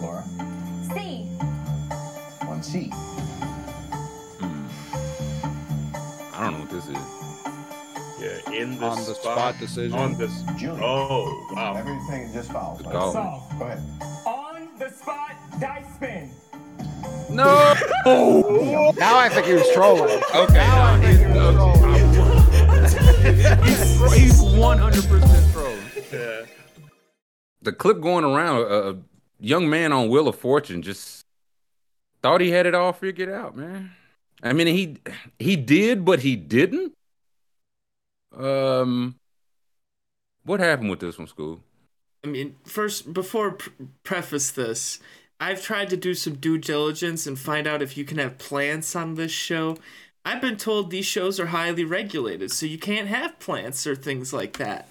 Laura. C. One C. I don't know what this is. Yeah, in the spot decision. On the Junior. Oh, wow. Everything is just foul. Go ahead. On the spot dice spin. No. Now I think he was trolling. Okay. Now I think he was trolling. He's 100% trolling. Yeah. The clip going around, a young man on Wheel of Fortune just thought he had it all figured out, man. I mean, he did, but he didn't. What happened with this one, School? I mean, first, before preface this, I've tried to do some due diligence and find out if you can have plants on this show. I've been told these shows are highly regulated, so you can't have plants or things like that.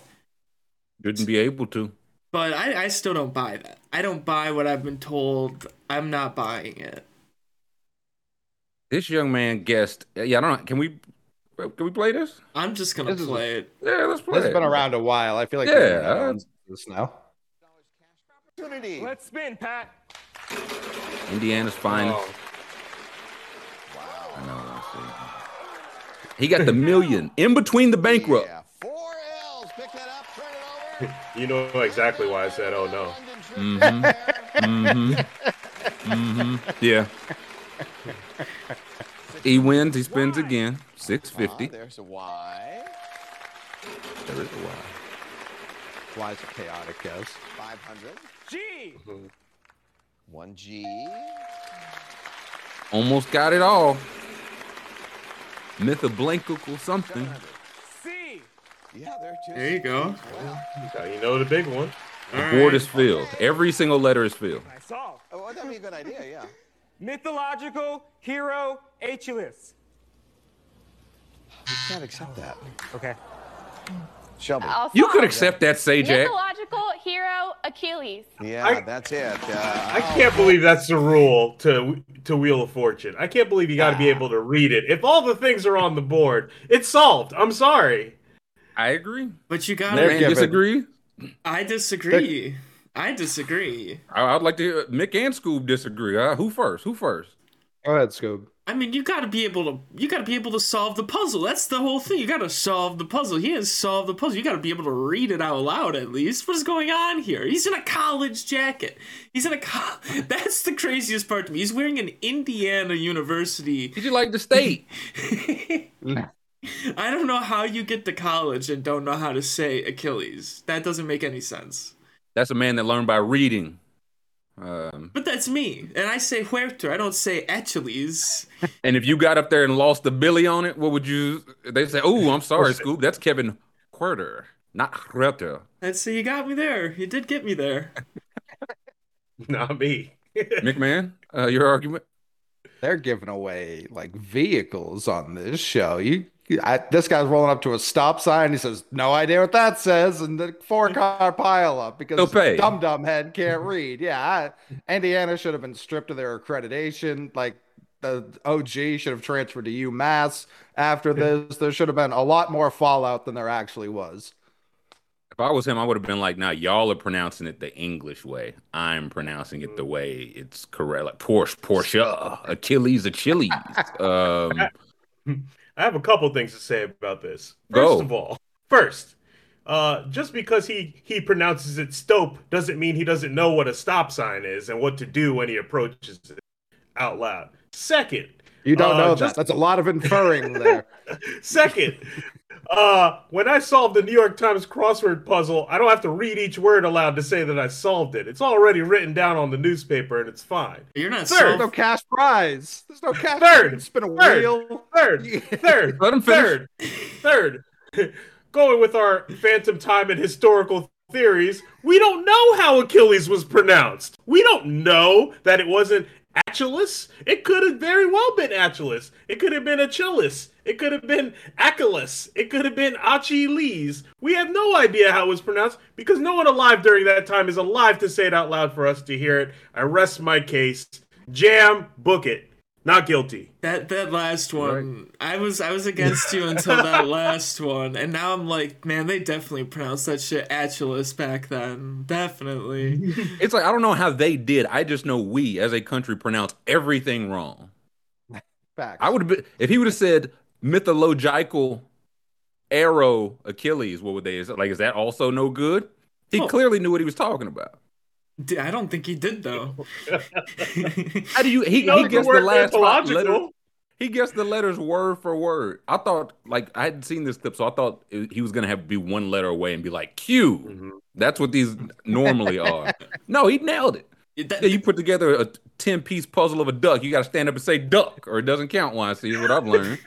Shouldn't be able to. But I still don't buy that. I don't buy what I've been told. I'm not buying it. This young man guessed. Yeah, I don't know. Can we play this? I'm just going to play it. Yeah, let's play it. It's been around a while. I feel like this now. Let's spin, Pat. Indiana's fine. Oh. Wow. I know. He got the million in between the bankrupt. Yeah, 4 L's. Pick that up. Turn it over. You know exactly why I said, oh, no. Yeah. He wins. He spins again. 650. There's a Y. There is a Y. Y's are chaotic, guys. 500. G. One G. Almost got it all. Mythoblankical something. C. Yeah, there you go. Now you know the big one. The board is filled. Every single letter is filled. I saw. Oh, well, that'd be a good idea, yeah. Mythological hero Achilles. You can't accept that. Okay. Shelby. You could accept that, Sajak. Mythological hero Achilles. Yeah, that's it. I can't believe that's the rule to Wheel of Fortune. I can't believe you got to be able to read it. If all the things are on the board, it's solved. I'm sorry. I agree. But you got to disagree. I disagree. I disagree. I'd like to hear Mick and Scoob disagree. Who first? Go ahead, Scoob. I mean, you gotta be able to solve the puzzle. That's the whole thing. You gotta solve the puzzle. He has solved the puzzle. You gotta be able to read it out loud at least. What is going on here? He's in a college jacket. That's the craziest part to me. He's wearing an Indiana University. Did you like the state? I don't know how you get to college and don't know how to say Achilles. That doesn't make any sense. That's a man that learned by reading. But that's me. And I say Huerta. I don't say Achilles. And if you got up there and lost the Billy on it, what would you... They'd say, oh, I'm sorry, Scoop. That's Kevin Huerta, not Huerta. I'd say you got me there. You did get me there. Not me. McMahon, your argument? They're giving away, like, vehicles on this show. This guy's rolling up to a stop sign. He says, no idea what that says. And the 4-car pile up because dumb head can't read. Yeah. Indiana should have been stripped of their accreditation. Like the OG should have transferred to UMass after this. There should have been a lot more fallout than there actually was. If I was him, I would have been like, now y'all are pronouncing it the English way. I'm pronouncing it the way it's correct. Like Porsche, Achilles. I have a couple things to say about this. First, just because he pronounces it stope doesn't mean he doesn't know what a stop sign is and what to do when he approaches it out loud. Second, you don't know that. That's a lot of inferring there. Second, when I solved the New York Times crossword puzzle, I don't have to read each word aloud to say that I solved it. It's already written down on the newspaper, and it's fine. You're not third. There's no cash prize. There's no cash prize. It's been a wheel. Third. Let him finish. Going with our phantom time and historical theories. We don't know how Achilles was pronounced. We don't know that it wasn't Achilles. It could have very well been Achilles. It could have been Achilles. It could have been Achilles. It could have been Achilles. We have no idea how it was pronounced because no one alive during that time is alive to say it out loud for us to hear it. I rest my case. Jam, book it. Not guilty. That last one, right. I was against you until that last one, and now I'm like, man, they definitely pronounced that shit Achilles back then. Definitely. It's like, I don't know how they did. I just know we, as a country, pronounce everything wrong. Facts. I would have been, if he would have said mythological arrow Achilles, what would they say? Like, is that also no good? He clearly knew what he was talking about. I don't think he did though. How do you? He guessed the last letter. He guessed the letters word for word. I thought, like, I hadn't seen this clip, so I thought he was gonna have to be one letter away and be like Q. Mm-hmm. That's what these normally are. No, he nailed it. You put together a 10-piece puzzle of a duck. You got to stand up and say duck, or it doesn't count. YC is what I've learned.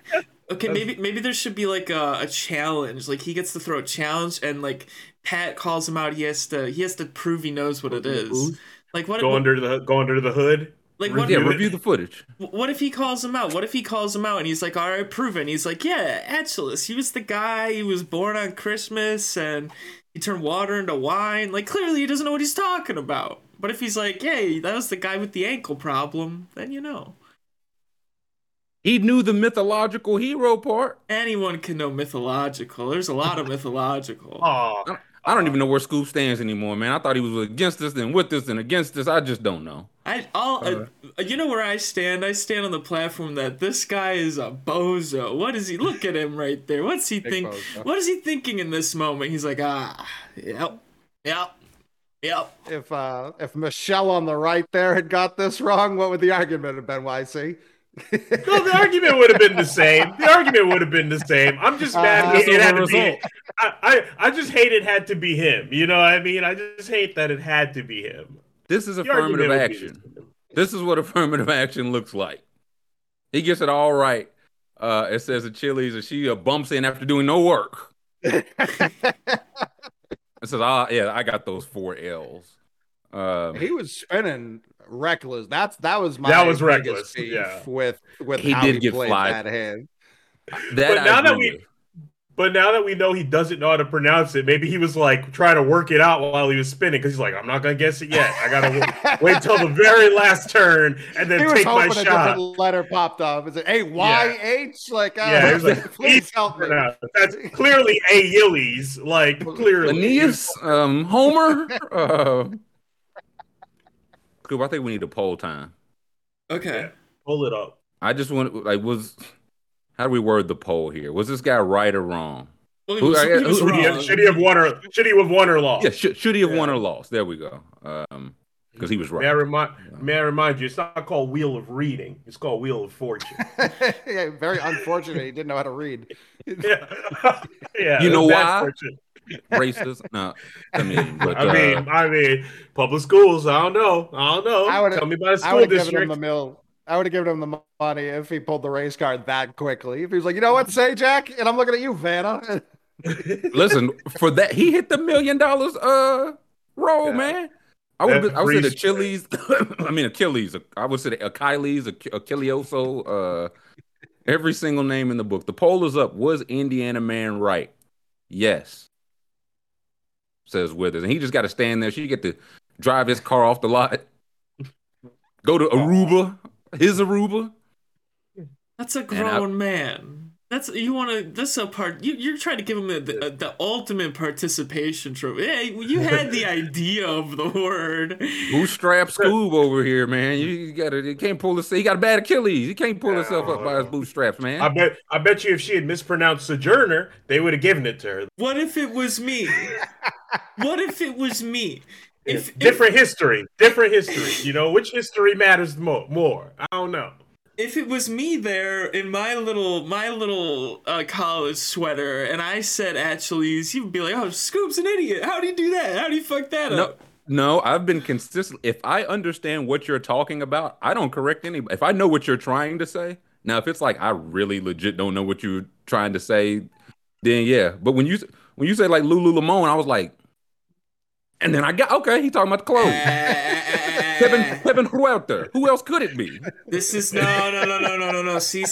Okay, maybe there should be like a challenge. Like he gets to throw a challenge, and like Pat calls him out. He has to prove he knows what it is. Like what? Go under the hood. Like what? Yeah, review the footage. What if he calls him out? What if he calls him out and he's like, "All right, prove it." And he's like, "Yeah, Achilles. He was the guy. He was born on Christmas, and he turned water into wine." Like clearly, he doesn't know what he's talking about. But if he's like, "Hey, that was the guy with the ankle problem," then you know. He knew the mythological hero part. Anyone can know mythological. There's a lot of mythological. Oh, I don't even know where Scoop stands anymore, man. I thought he was against this and with this and against this. I just don't know. You know where I stand? I stand on the platform that this guy is a bozo. What is he? Look at him right there. What's he think? Bozo. What is he thinking in this moment? He's like, yep. Yep. If Michelle on the right there had got this wrong, what would the argument have been, YC? Well, the argument would have been the same. I'm just mad it had to be. I just hate it had to be him. You know what I mean? I just hate that it had to be him. This is affirmative action. This is what affirmative action looks like. He gets it all right. It says Achilles, and she bumps in after doing no work. It says, yeah, I got those 4 L's. He was spinning reckless. That was reckless. Yeah. With he how did he get flied. That hand. But now that we know he doesn't know how to pronounce it, maybe he was like trying to work it out while he was spinning because he's like, I'm not gonna guess it yet. I gotta wait till the very last turn and then take my shot. A different letter popped up. Is it AYH? Like, he was like, please help me. That's clearly Achilles. Like clearly, Aeneas, Homer. I think we need a poll time. Okay. Yeah, pull it up. I just want to, like, how do we word the poll here? Was this guy right or wrong? Well, should he have won or lost? Yeah, should he have won or lost? There we go. Because he was right. May I remind you, it's not called Wheel of Reading. It's called Wheel of Fortune. Yeah, very unfortunate he didn't know how to read. Yeah. You know why? Fortune. Racist? No. I mean, public schools. I don't know. Tell me about a school district. I would have given him the money if he pulled the race card that quickly. If he was like, you know what, Sajak? And I'm looking at you, Vanna. Listen, for that, he hit the $1 million roll, man. I would say Achilles. Achilles. I would say Achilles, Achilleoso. Every single name in the book. The poll is up. Was Indiana man right? Yes. Says Withers, and he just got to stand there. She get to drive his car off the lot, go to Aruba, his Aruba. That's a grown man. That's a part. You're trying to give him the ultimate participation trophy. Hey, you had the idea of the word. Bootstrap Scoob over here, man. You can't pull this. He got a bad Achilles. He can't pull himself up by his bootstraps, man. I bet you if she had mispronounced Sojourner, they would have given it to her. What if it was me? If different history. You know which history matters more? I don't know. If it was me there in my little college sweater and I said Achilles, you'd be like, oh, Scoop's an idiot. How do you do that? How do you fuck that up? No, I've been consistent. If I understand what you're talking about, I don't correct anybody. If I know what you're trying to say. Now, if it's like I really legit don't know what you're trying to say, then yeah. But when you say like Lululemon, I was like, And then I got, okay, he's talking about the clothes. Kevin Huerta. Who else could it be? This is no. See.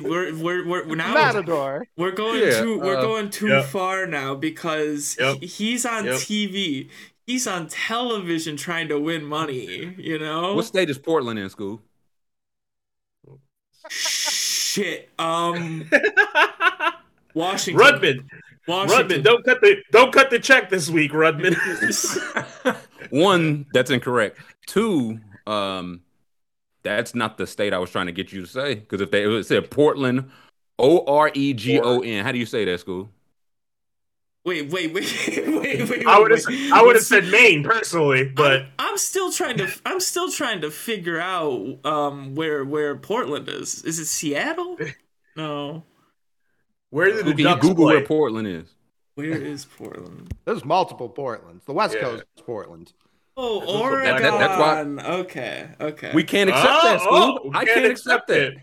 We're now Matador. We're going too far now because he's on TV. He's on television trying to win money, you know? What state is Portland in, school? Shit. Washington. Rudman, don't cut the check this week, Rudman. One, that's incorrect. Two, that's not the state I was trying to get you to say. Because if it said Portland, Oregon. How do you say that, school? Wait. I would have said Maine personally, but I'm still trying to figure out where Portland is. Is it Seattle? No. Where did the Ducks Google play? Where Portland is? Where is Portland? There's multiple Portlands. The West Coast is Portland. Oh, Oregon. That's why. Okay. We can't accept that, school. I can't accept it.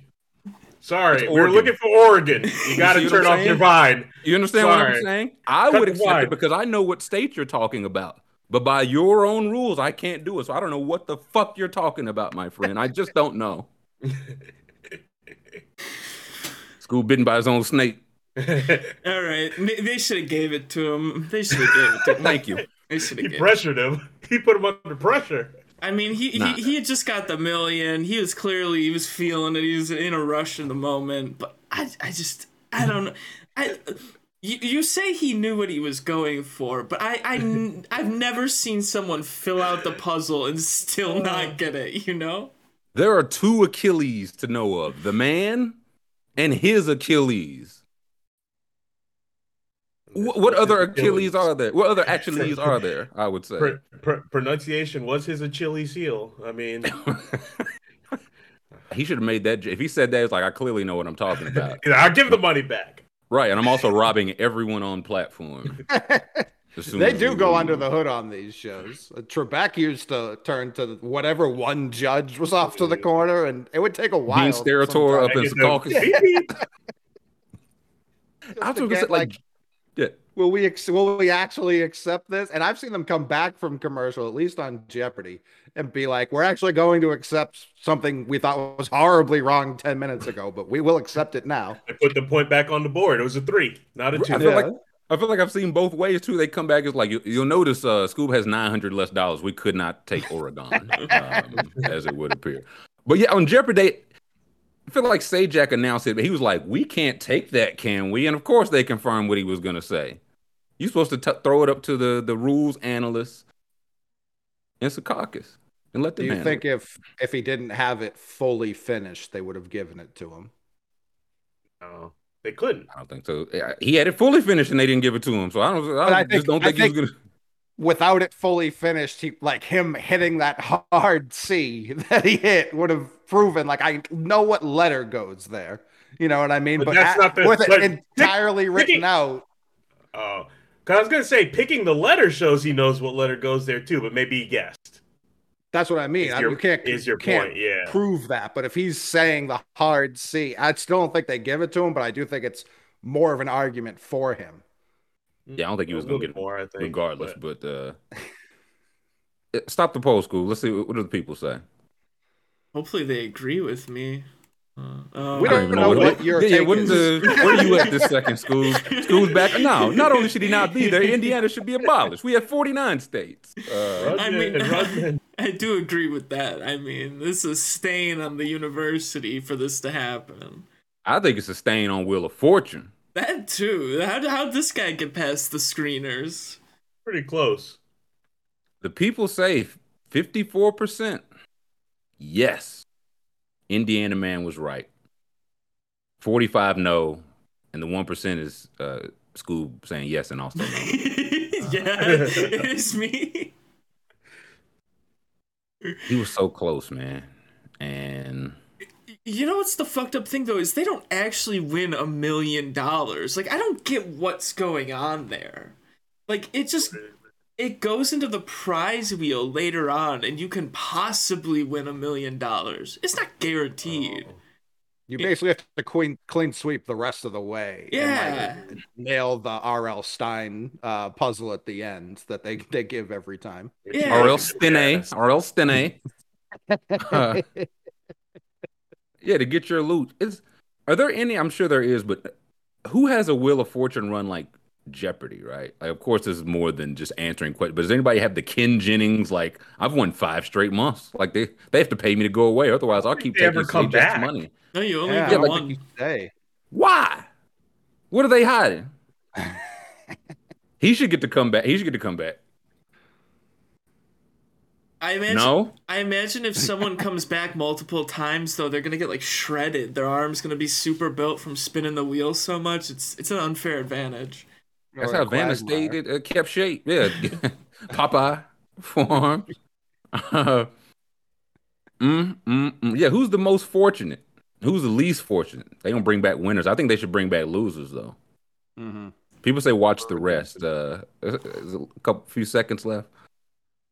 Sorry, we're looking for Oregon. You got to turn off your vine. You understand what I'm saying? I would accept it because I know what state you're talking about. But by your own rules, I can't do it. So I don't know what the fuck you're talking about, my friend. I just don't know. School bitten by his own snake. All right. They should have gave it to him. Thank you. He pressured him. He put him under pressure. I mean, he had just got the million. He was feeling it. He was in a rush in the moment. But I don't know. You say he knew what he was going for, but I've never seen someone fill out the puzzle and still not get it, you know? There are two Achilles to know of. The man and his Achilles. What other Achilles are there? What other Achilles are there, I would say? Pronunciation was his Achilles heel. I mean... he should have made that... If he said that, it's like, I clearly know what I'm talking about. I'll give the money back. Right, and I'm also robbing everyone on platform. They do go under the hood on these shows. Trebek used to turn to whatever one judge was off to the corner, and it would take a while. Dean Steratore up in Secaucus. I was going to say, like... Yeah. Will we actually accept this? And I've seen them come back from commercial, at least on Jeopardy, and be like, we're actually going to accept something we thought was horribly wrong 10 minutes ago, but we will accept it now. I put the point back on the board. It was a 3, not a 2. I feel like I've seen both ways, too. They come back. It's like, you'll notice Scoob has $900 less. We could not take Oregon, as it would appear. But yeah, on Jeopardy... I feel like Sajak announced it, but he was like, we can't take that, can we? And of course they confirmed what he was going to say. You're supposed to throw it up to the rules analysts in Secaucus and let them handle it. Do you think if he didn't have it fully finished, they would have given it to him? No, they couldn't. I don't think so. He had it fully finished and they didn't give it to him. So I just don't think he was going to... Without it fully finished, him hitting that hard C that he hit would have proven, I know what letter goes there. You know what I mean? But that's not with it entirely written out. Oh, because I was going to say, picking the letter shows he knows what letter goes there, too, but maybe he guessed. That's what I mean. You can't prove that. But if he's saying the hard C, I still don't think they give it to him, but I do think it's more of an argument for him. Yeah, I don't think he was going to get more. I think, regardless, but stop the poll, school. Let's see what do the people say. Hopefully, they agree with me. We don't even know what your take is. Where are you at this second, school? School's back. No, not only should he not be there, Indiana should be abolished. We have 49 states. I do agree with that. I mean, this is a stain on the university for this to happen. I think it's a stain on Wheel of Fortune. That too. How'd this guy get past the screeners? Pretty close. The people say 54%. Yes. Indiana man was right. 45 no. And the 1% is school saying yes and also no. Yeah, it is me. He was so close, man. And... You know what's the fucked up thing, though, is they don't actually win $1 million. Like, I don't get what's going on there. Like, it goes into the prize wheel later on, and you can possibly win $1 million. It's not guaranteed. You basically have to clean sweep the rest of the way. Yeah. And like nail the R.L. Stine puzzle at the end that they give every time. Yeah. R.L. Stine. R.L. Stine. Yeah, to get your loot. Are there any? I'm sure there is, but who has a Wheel of Fortune run like Jeopardy, right? Like, of course, this is more than just answering questions. But does anybody have the Ken Jennings? Like, I've won 5 straight months. Like, they have to pay me to go away, otherwise I'll keep taking CJ's money. No, you only get one. Like, why? What are they hiding? He should get to come back. I imagine. No? I imagine if someone comes back multiple times, though, they're gonna get like shredded. Their arm's gonna be super built from spinning the wheel so much. It's an unfair advantage. That's how Vanna stayed at kept shape. Yeah, Popeye form. Yeah, who's the most fortunate? Who's the least fortunate? They don't bring back winners. I think they should bring back losers, though. Mm-hmm. People say watch the rest. There's a few seconds left.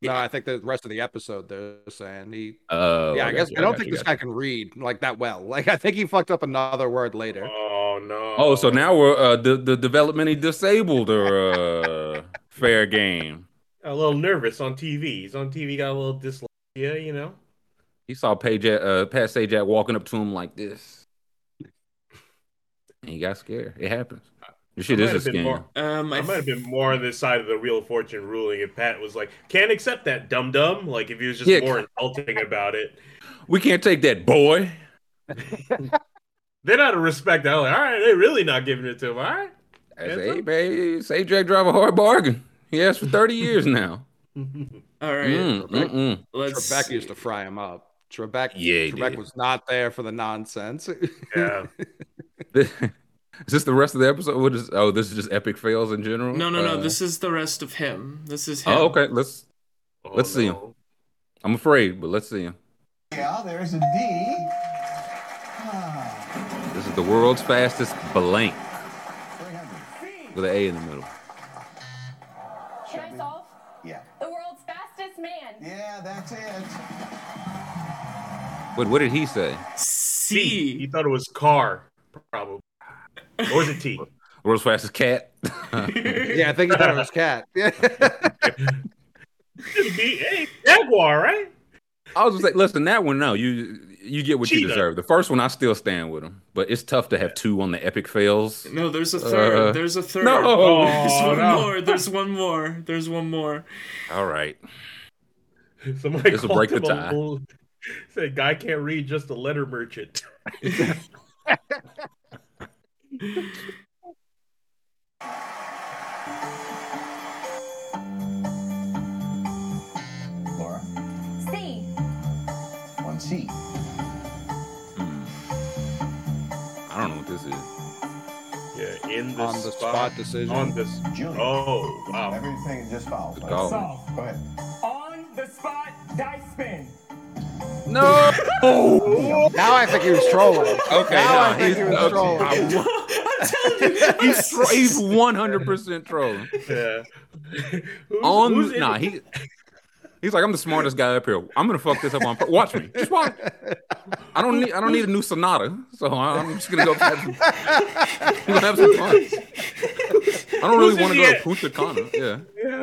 No, I think the rest of the episode they're saying he. I don't think this guy can read like that well. Like I think he fucked up another word later. Oh no! Oh, so now we're the developmentally disabled or fair game. A little nervous on TV. He's on TV. Got a little dyslexia, you know. He saw Pat Sajak walking up to him like this. And he got scared. It happens. This shit is a scam. I might have been more on this side of the Wheel of Fortune ruling if Pat was like, can't accept that, dum-dum. Like, if he was just more insulting about it. We can't take that, boy. They're out of respect. I'm like, all right, they're really not giving it to him, all right? I say, hey, babe, Sajak drive a hard bargain. He asked for 30 years now. All right. Trebek used to fry him up. Trebek was not there for the nonsense. Yeah. Is this the rest of the episode? This is just epic fails in general? No. This is the rest of him. This is him. Oh, okay. Let's see him. I'm afraid, but let's see him. Yeah, there's a D. Ah. This is the world's fastest blank. With an A in the middle. Can I solve? Yeah. The world's fastest man. Yeah, that's it. Wait, what did he say? C. He thought it was car, probably. Or was it T? World's fastest cat. Yeah, I think he thought it was cat. Yeah. Hey, Jaguar, right? I was just like, listen, that one, no, you get what you deserve. The first one, I still stand with him, but it's tough to have 2 on the epic fails. No, there's a third. No, there's one more. There's one more. All right. Somebody this will break the tie. Said guy can't read, just a letter merchant. Laura. C. 1 C. I don't know what this is. Yeah, in the spot decision. On the June. Oh, wow. Everything just fouled. Go ahead. On the spot dice spin. No! Now I think he was trolling. Okay, now I think he was trolling. I'm telling you, he's 100% trolling. Yeah. He's like, I'm the smartest guy up here. I'm gonna fuck this up on. Watch me. Just watch. I don't need a new Sonata, so I'm just gonna go have some fun. I don't really want to go to Punta Cana. Yeah.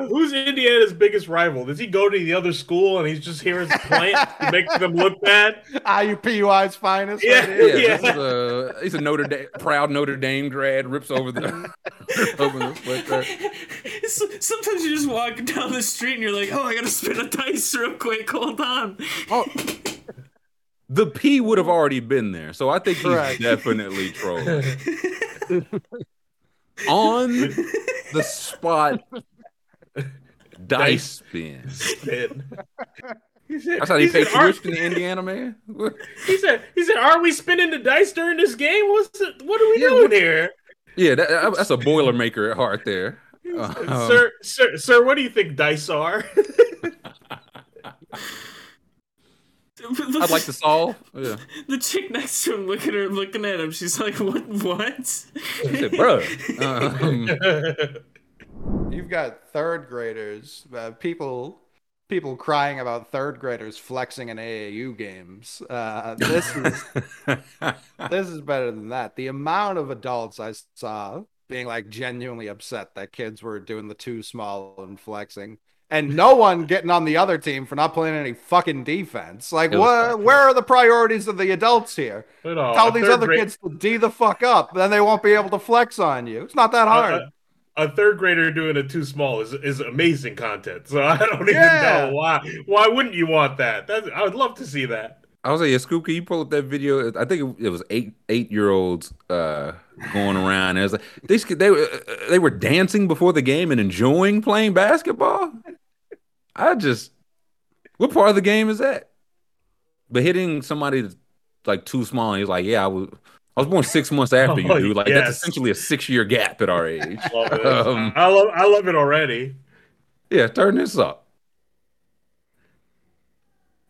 Who's Indiana's biggest rival? Does he go to the other school and he's just here as a plant to make them look bad? IUPUI's finest. Yeah. Right he's a proud Notre Dame grad. Rips over the. Sometimes you just walk down the street and you're like, oh, I gotta spin a dice real quick. Hold on. Oh. The P would have already been there, so I think he's definitely trolling. On the spot dice spin. That's how they pay tuition in Indiana, man. He said, are we spinning the dice during this game? What are we doing here? Yeah, that's a Boilermaker at heart there. Sir, what do you think dice are? I'd like to solve. Yeah. The chick next to him looking at him. She's like, what? She said, bro. You've got third graders, people people crying about third graders flexing in AAU games. This is better than that. The amount of adults I saw being like genuinely upset that kids were doing the too small and flexing, and no one getting on the other team for not playing any fucking defense. Like, where are the priorities of the adults here? Tell these other kids to D the fuck up, then they won't be able to flex on you. It's not that hard. A third grader doing it too small is amazing content. So I don't even know why wouldn't you want that? I would love to see that. I was like, yeah, Scoop, can you pull up that video? I think it was eight-year-olds going around. And it was like, they were dancing before the game and enjoying playing basketball. What part of the game is that? But hitting somebody that's like too small, and he's like, yeah, I was born 6 months after you, dude. Like, yes. That's essentially a 6-year gap at our age. Love it. I love it already. Yeah, turn this up.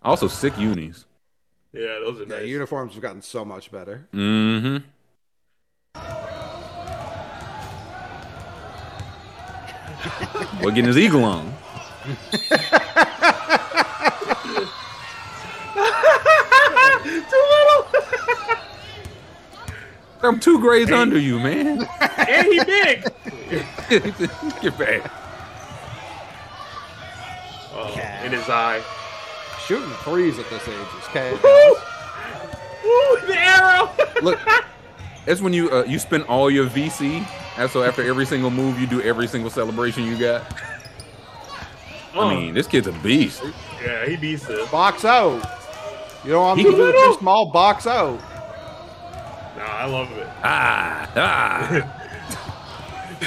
Also, sick unis. Yeah, those are nice. The uniforms have gotten so much better. Mm-hmm. We're getting his eagle on. Too little. I'm 2 grades under you, man. And he big. Get back. In his eye. Shooting threes at this age is chaos. Woo! The arrow. Look, that's when you spend all your VC, and so after every single move, you do every single celebration you got. I mean, this kid's a beast. Yeah, he beats it. Box out. You don't want to do too small. Box out. No, I love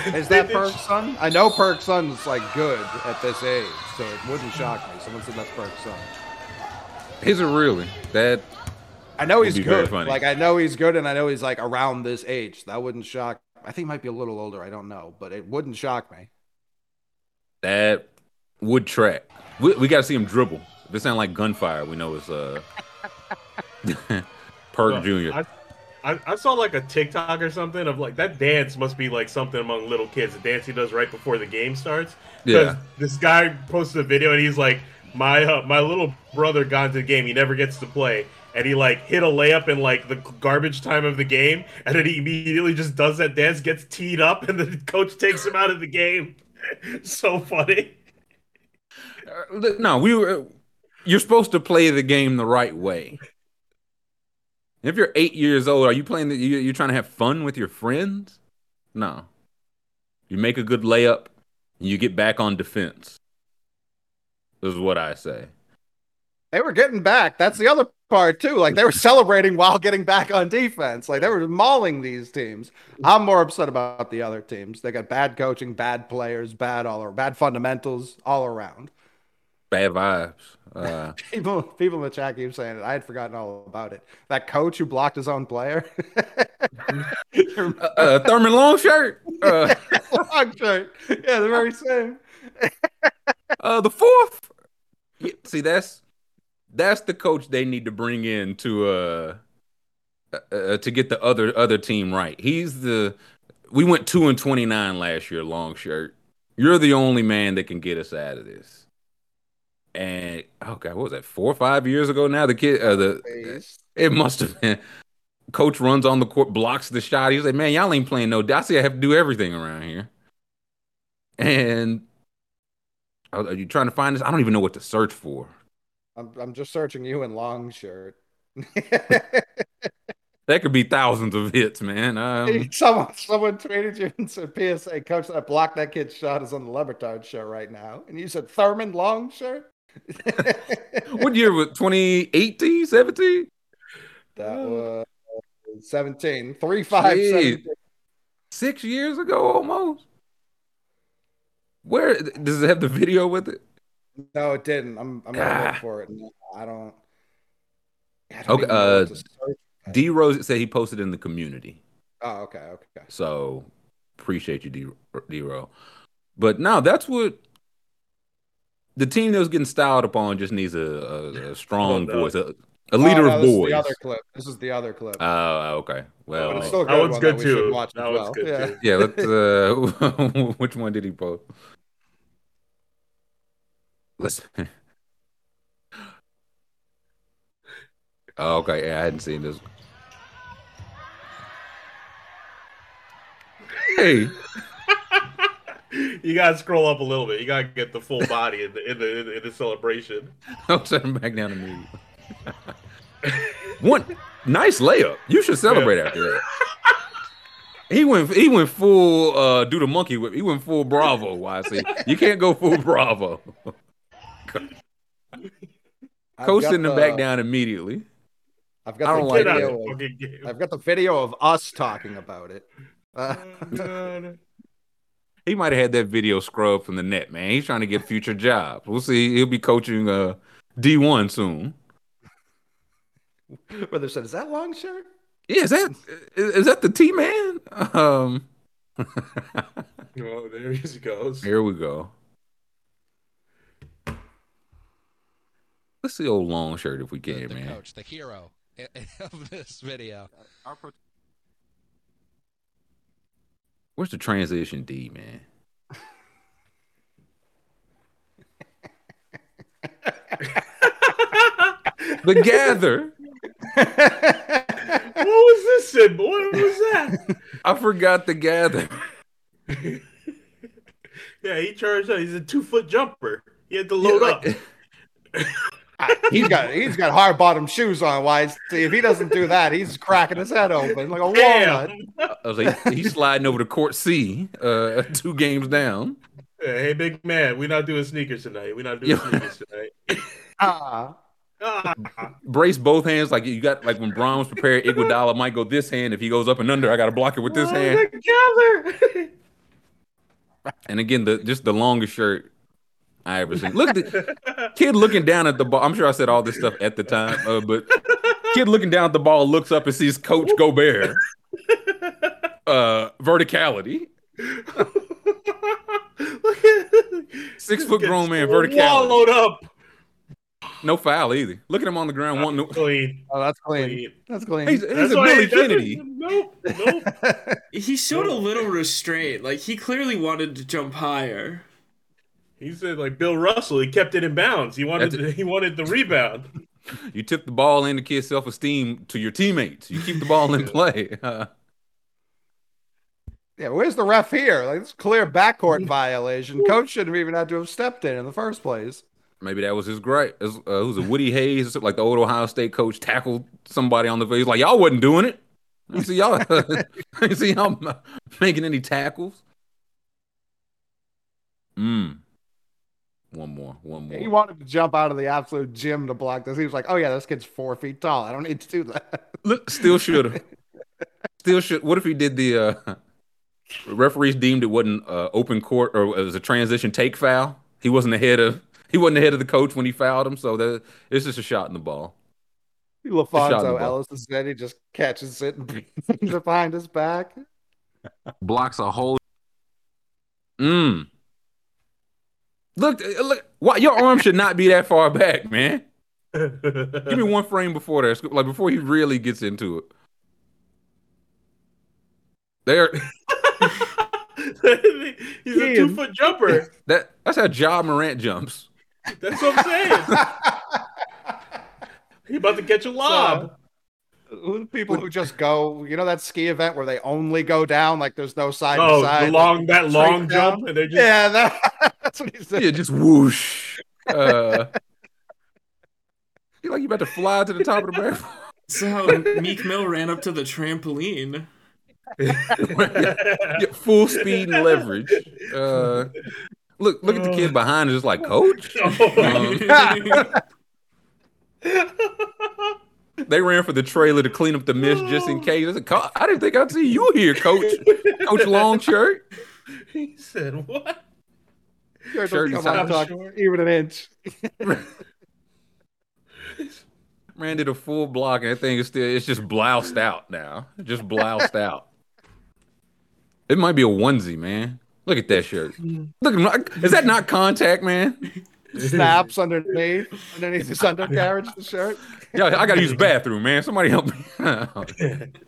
it. Is that Perk's son? I know Perk's son's like good at this age, so it wouldn't shock me. Someone said that's Perk's son. Is it really? That I know he's good. Like I know he's good, and I know he's like around this age. That wouldn't shock. I think he might be a little older. I don't know, but it wouldn't shock me. That would track. We got to see him dribble. If it sounds like gunfire, we know it's Perk Jr. I saw like a TikTok or something of like that dance must be like something among little kids, the dance he does right before the game starts. Yeah. This guy posted a video and he's like, my little brother got into the game. He never gets to play. And he like hit a layup in like the garbage time of the game. And then he immediately just does that dance, gets teed up, and the coach takes him out of the game. So funny. No, you're supposed to play the game the right way. If you're 8 years old, are you playing? You're trying to have fun with your friends? No. You make a good layup, and you get back on defense. This is what I say. They were getting back. That's the other part, too. Like, they were celebrating while getting back on defense. Like, they were mauling these teams. I'm more upset about the other teams. They got bad coaching, bad players, bad fundamentals all around. Bad vibes. People in the chat keep saying it. I had forgotten all about it. That coach who blocked his own player, Thurman Longshirt. Longshirt. Yeah, the very same. The fourth. Yeah, see, that's the coach they need to bring in to get the other team right. We went 2-29 last year. Longshirt, you're the only man that can get us out of this. And oh god, what was that? 4 or 5 years ago now. The kid, it must have been. Coach runs on the court, blocks the shot. He's like, "Man, y'all ain't playing no. I see I have to do everything around here." And are you trying to find this? I don't even know what to search for. I'm just searching you in Longshirt. That could be thousands of hits, man. Someone tweeted you and said, "PSA, coach that blocked that kid's shot is on the Lebertard show right now," and you said Thurman Longshirt. What year was 2018, 17? That was 17. 3-5-17. 6 years ago almost. Where does it have the video with it? No, it didn't. I'm gonna look for it. No, I don't even know what to search. D Rose said he posted in the community. Oh, okay. So appreciate you, D Rose. But no, that's what the team that was getting styled upon just needs a strong voice, a leader of boys. This is the other clip. Oh, okay. Well, that one's good too. That one's good too. Yeah. Let's. Which one did he post? Listen. Oh, okay. Yeah, I hadn't seen this. Hey. You gotta scroll up a little bit. You gotta get the full body in the celebration. I'm setting back down to me. One nice layup. You should celebrate after that. He went full do the monkey whip. He went full Bravo, YC. You can't go full Bravo. Coach sent him back down immediately. I've got the video of us talking about it. He might have had that video scrubbed from the net, man. He's trying to get future jobs. We'll see. He'll be coaching D1 soon. Brother said, "Is that Longshirt? Yeah, is that the T man?" Oh, there he goes. Here we go. Let's see old Longshirt if we can, man. Coach, the hero of this video. Where's the transition D, man? The gather. What was this symbol? What was that? I forgot the gather. Yeah, he charged up. He's a 2-foot jumper. He had to load up. He's got hard bottom shoes on. Wise, see if he doesn't do that, he's cracking his head open like a walnut. I was like, he's sliding over to court C, 2 games down. Hey, big man, we're not doing sneakers tonight. Brace both hands like you got, like when Braun was prepared. Iguodala might go this hand. If he goes up and under, I got to block it with this hand. Together. And again, the longest shirt I ever seen. Look at the kid looking down at the ball. I'm sure I said all this stuff at the time, but kid looking down at the ball looks up and sees Coach Gobert. Verticality. Look at 6-foot grown man verticality. Wallowed up. No foul either. Look at him on the ground. Clean. Oh, that's clean. That's clean. He's a Billy Kennedy. Nope. He showed a little restraint. Like he clearly wanted to jump higher. He said, like Bill Russell, he kept it in bounds. He wanted the rebound. You tip the ball in the kid's self-esteem to your teammates. You keep the ball in play. Yeah, where's the ref here? Like this clear backcourt violation. Coach shouldn't even have to have stepped in the first place. Maybe that was his gripe. Who's a Woody Hayes? Like the old Ohio State coach tackled somebody on the face. Like y'all wasn't doing it. I see y'all making any tackles. One more. He wanted to jump out of the absolute gym to block this. He was like, "Oh yeah, this kid's 4 feet tall. I don't need to do that." Look, still should. What if he did the referees deemed it wasn't open court or it was a transition take foul? He wasn't ahead of the coach when he fouled him, so that it's just a shot in the ball. LaFonso Ellis said he just catches it and behind his back, blocks a hole. Look! Why your arm should not be that far back, man. Give me one frame before that, like before he really gets into it. There, he's a 2-foot jumper. That's how Ja Morant jumps. That's what I'm saying. He about to catch a lob. Who the people who just go, you know, that ski event where they only go down, like there's no side to side. That long jump, and they just that's what he said. Yeah, just whoosh. You're like you about to fly to the top of the basketball. So how Meek Mill ran up to the trampoline. Full speed and leverage. Look at the kid behind, just like coach. They ran for the trailer to clean up the mess just in case. I didn't think I'd see you here, Coach. Coach Longshirt. He said, "What? Shirt inside, even an inch." Ran did a full block, and that thing is still—it's just bloused out now. Just bloused out. It might be a onesie, man. Look at that shirt. Look at him. Is that not contact, man? Snaps underneath his undercarriage, the shirt. Yeah, I gotta use the bathroom, man. Somebody help me.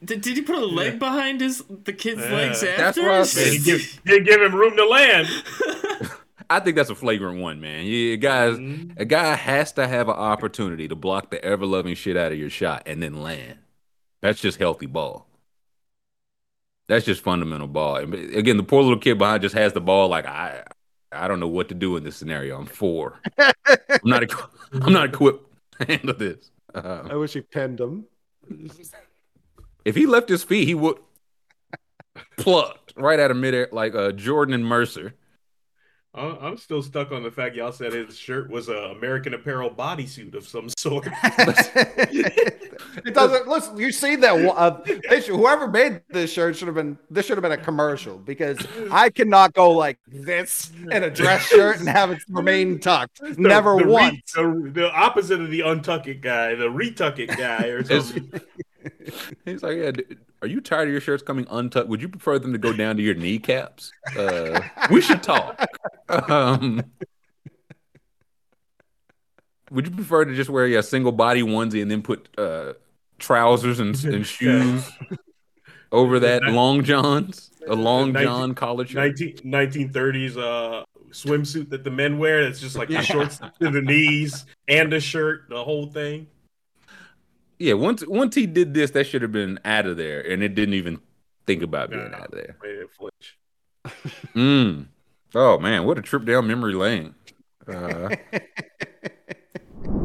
Did he put a leg behind the kid's legs after? That's what I said. He did give him room to land. I think that's a flagrant one, man. A guy has to have an opportunity to block the ever-loving shit out of your shot and then land. That's just healthy ball. That's just fundamental ball. And again, the poor little kid behind just has the ball like, I don't know what to do in this scenario. I'm four. I'm not equipped to handle this. I wish he penned him. If he left his feet, he would plucked right out of midair like Jordan and Mercer. I'm still stuck on the fact y'all said his shirt was an American Apparel bodysuit of some sort. It doesn't. Listen, you see that whoever made this shirt should have been. This should have been a commercial because I cannot go like this in a dress shirt and have it remain tucked. Never once. The opposite of the untuck it guy, the retuck it guy, or something. He's like, yeah. Are you tired of your shirts coming untucked? Would you prefer them to go down to your kneecaps? We should talk. Would you prefer to just wear a single body onesie and then put trousers and shoes over that? Long johns, a long john collar shirt, 1930s swimsuit that the men wear. That's just like the shorts to the knees and a shirt, the whole thing. Yeah, once he did this, that should have been out of there, and it didn't even think about being out of there. Oh man, what a trip down memory lane!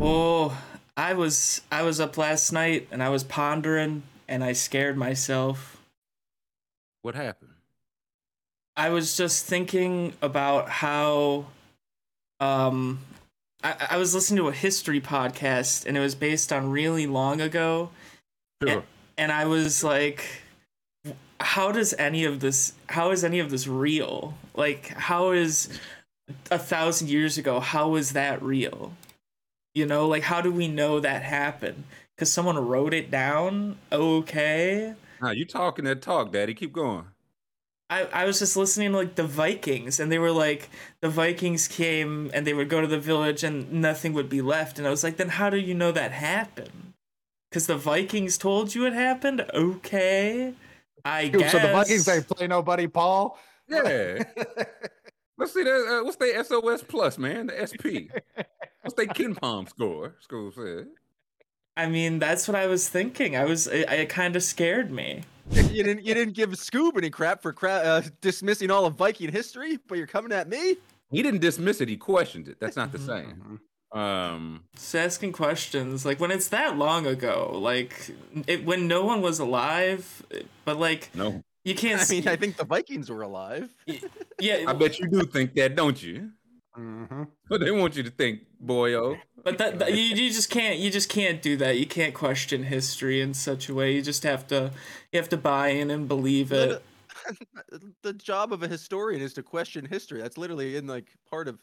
Oh, I was up last night and I was pondering, and I scared myself. What happened? I was just thinking about how, I was listening to a history podcast, and it was based on really long ago. Sure. And I was like, how is any of this real? Like, how is 1,000 years ago, how is that real? You know, like, how do we know that happened? Because someone wrote it down? Okay. Nah, you talking that talk, Daddy. Keep going. I was just listening to like the Vikings, and they were like, the Vikings came and they would go to the village and nothing would be left. And I was like, then how do you know that happened? Because the Vikings told you it happened? Okay. I guess. So the Vikings, they play nobody, Paul? Yeah. Let's see that. What's their SOS plus, man? The SP. What's their Ken Palm score? School said. I mean, that's what I was thinking. It kind of scared me. You didn't give Scoob any crap for dismissing all of Viking history, but you're coming at me? He didn't dismiss it. He questioned it. That's not the same. Just asking questions. Like, when it's that long ago, like, when no one was alive, but, like... No. You can't see... I mean, I think the Vikings were alive. Yeah. I bet you do think that, don't you? Mm-hmm. But they want you to think, boyo. But that you just can't do that. You can't question history in such a way. You just have to buy in and believe it. The job of a historian is to question history. That's literally in like part of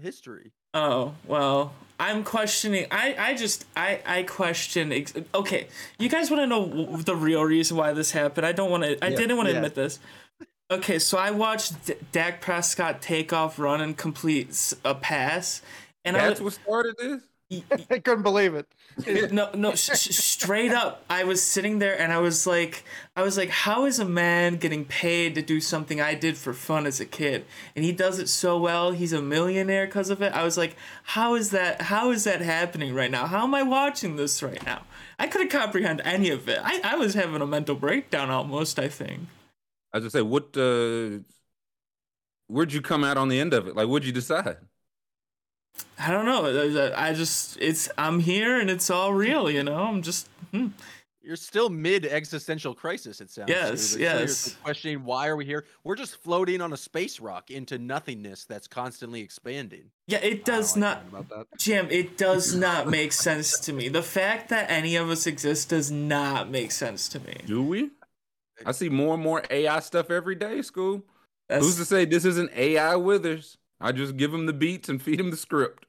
history. Oh well, I'm questioning. I question. Okay, you guys want to know the real reason why this happened? I don't want to. I didn't want to admit this. Okay, so I watched Dak Prescott take off, run, and complete a pass. And that's what started this? I couldn't believe it. No, straight up. I was sitting there and I was like, how is a man getting paid to do something I did for fun as a kid? And he does it so well. He's a millionaire because of it. I was like, how is that happening right now? How am I watching this right now? I couldn't comprehend any of it. I was having a mental breakdown almost, I think. I was just say, where'd you come out on the end of it? Like, what'd you decide? I don't know. I'm here and it's all real, you know? I'm just... You're still mid-existential crisis, it sounds. Yes. You're questioning, why are we here? We're just floating on a space rock into nothingness that's constantly expanding. Yeah, it does not... Jim, it does not make sense to me. The fact that any of us exist does not make sense to me. Do we? I see more and more AI stuff every day, school. Who's to say this isn't AI Withers? I just give him the beats and feed him the script.